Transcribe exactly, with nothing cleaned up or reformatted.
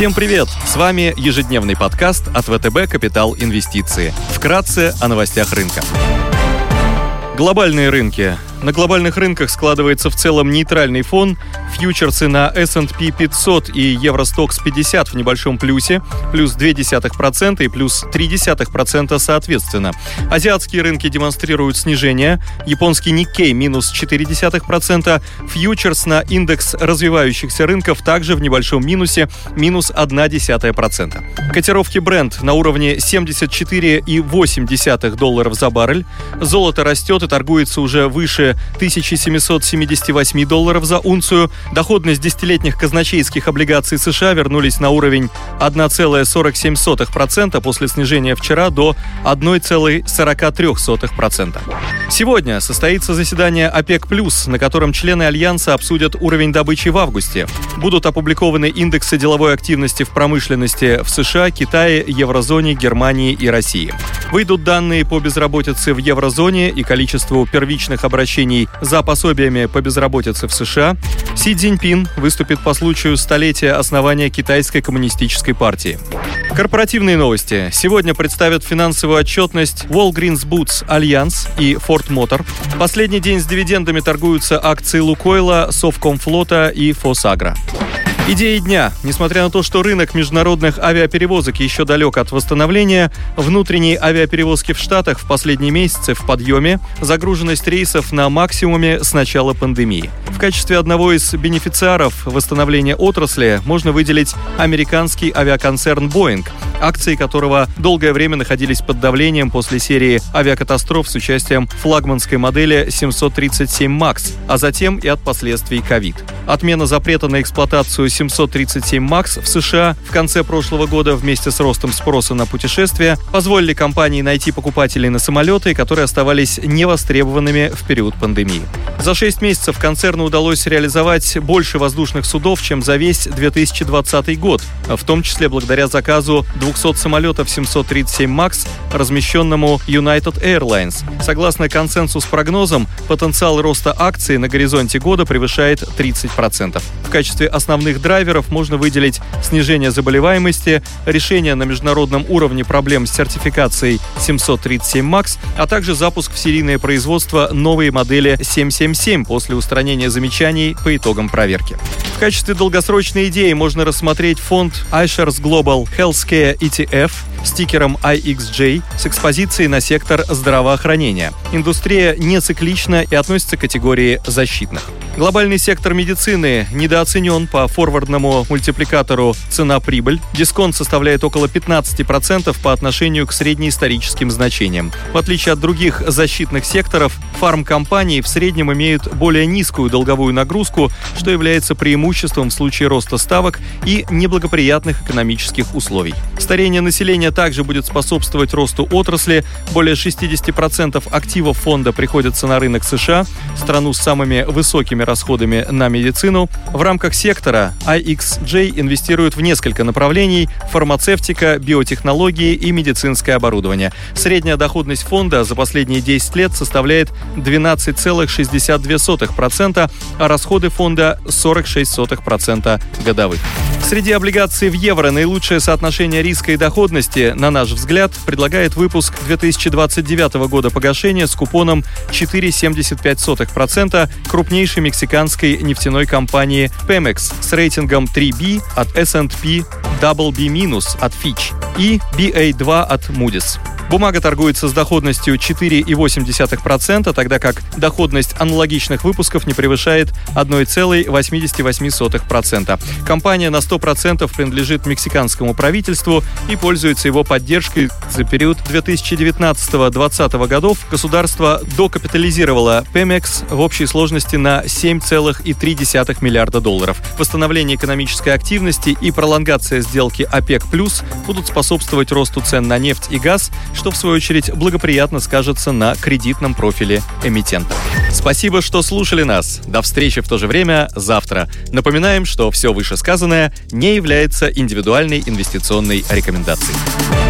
Всем привет! С вами ежедневный подкаст от ВТБ «Капитал Инвестиции». Вкратце о новостях рынка. Глобальные рынки. На глобальных рынках складывается в целом нейтральный фон. Фьючерсы на эс энд пи пятьсот и Евростокс пятьдесят в небольшом плюсе, плюс ноль целых две десятых процента и плюс ноль целых три десятых процента соответственно. Азиатские рынки демонстрируют снижение. Японский Никей минус ноль целых четыре десятых процента. Фьючерс на индекс развивающихся рынков также в небольшом минусе, минус ноль целых одна десятая процента. Котировки Brent на уровне семьдесят четыре целых восемь десятых долларов за баррель. Золото растет и торгуется уже выше тысяча семьсот семьдесят восемь долларов за унцию. Доходность десятилетних казначейских облигаций США вернулись на уровень одна целая сорок семь сотых процента после снижения вчера до одна целая сорок три сотых процента. Сегодня состоится заседание ОПЕК+, на котором члены Альянса обсудят уровень добычи в августе. Будут опубликованы индексы деловой активности в промышленности в США, Китае, Еврозоне, Германии и России. Выйдут данные по безработице в Еврозоне и количеству первичных обращений за пособиями по безработице в США. Си Цзиньпин выступит по случаю столетия основания Китайской коммунистической партии. Корпоративные новости. Сегодня представят финансовую отчетность Wall Greens Boots Alliance и Fort Motor. Последний день с дивидендами торгуются акции Лукойла, Софкомфлота и ФОСагра. Идеи дня. Несмотря на то, что рынок международных авиаперевозок еще далек от восстановления, внутренние авиаперевозки в Штатах в последние месяцы в подъеме, загруженность рейсов на максимуме с начала пандемии. В качестве одного из бенефициаров восстановления отрасли можно выделить американский авиаконцерн «Боинг», акции которого долгое время находились под давлением после серии авиакатастроф с участием флагманской модели семьсот тридцать семь макс, а затем и от последствий «Ковид». Отмена запрета на эксплуатацию семьсот тридцать семь макс в США в конце прошлого года вместе с ростом спроса на путешествия позволили компании найти покупателей на самолеты, которые оставались невостребованными в период пандемии. За шесть месяцев концерну удалось реализовать больше воздушных судов, чем за весь две тысячи двадцатый год, в том числе благодаря заказу двухсот самолетов семьсот тридцать семь макс, размещенному United Airlines. Согласно консенсус-прогнозам, потенциал роста акций на горизонте года превышает тридцать процентов. В качестве основных драйверов можно выделить снижение заболеваемости, решение на международном уровне проблем с сертификацией семьсот тридцать семь макс, а также запуск в серийное производство новой модели семь семь семь после устранения замечаний по итогам проверки. В качестве долгосрочной идеи можно рассмотреть фонд iShares Global Healthcare и ти эф с тикером ай икс джей с экспозицией на сектор здравоохранения. Индустрия не циклична и относится к категории защитных. Глобальный сектор медицины недооценен по форвардному мультипликатору «цена-прибыль». Дисконт составляет около пятнадцать процентов по отношению к среднеисторическим значениям. В отличие от других защитных секторов, фармкомпании в среднем имеют более низкую долговую нагрузку, что является преимуществом в случае роста ставок и неблагоприятных экономических условий. Старение населения также будет способствовать росту отрасли. Более шестьдесят процентов активов фонда приходится на рынок США, страну с самыми высокими расходами на медицину. В рамках сектора ай икс джей инвестирует в несколько направлений: фармацевтика, биотехнологии и медицинское оборудование. Средняя доходность фонда за последние десять лет составляет двенадцать целых шестьдесят две сотых процента, а расходы фонда сорок шесть сотых процента годовых. Среди облигаций в евро наилучшее соотношение риска и доходности, на наш взгляд, предлагает выпуск две тысячи двадцать девятого года погашения с купоном четыре целых семьдесят пять сотых процента крупнейшими мексиканской нефтяной компании Pemex с рейтингом три би от эс энд пи, дабл би минус от Fitch и би эй два от Moody's. Бумага торгуется с доходностью четыре целых восемь десятых процента, тогда как доходность аналогичных выпусков не превышает одна целая восемьдесят восемь сотых процента. Компания на сто процентов принадлежит мексиканскому правительству и пользуется его поддержкой. За период две тысячи девятнадцатого — две тысячи двадцатого годов государство докапитализировало Pemex в общей сложности на семь целых три десятых миллиарда долларов. Восстановление экономической активности и пролонгация сделки ОПЕК+ будут способствовать росту цен на нефть и газ, что в свою очередь благоприятно скажется на кредитном профиле эмитента. Спасибо, что слушали нас. До встречи в то же время завтра. Напоминаем, что все вышесказанное не является индивидуальной инвестиционной рекомендацией.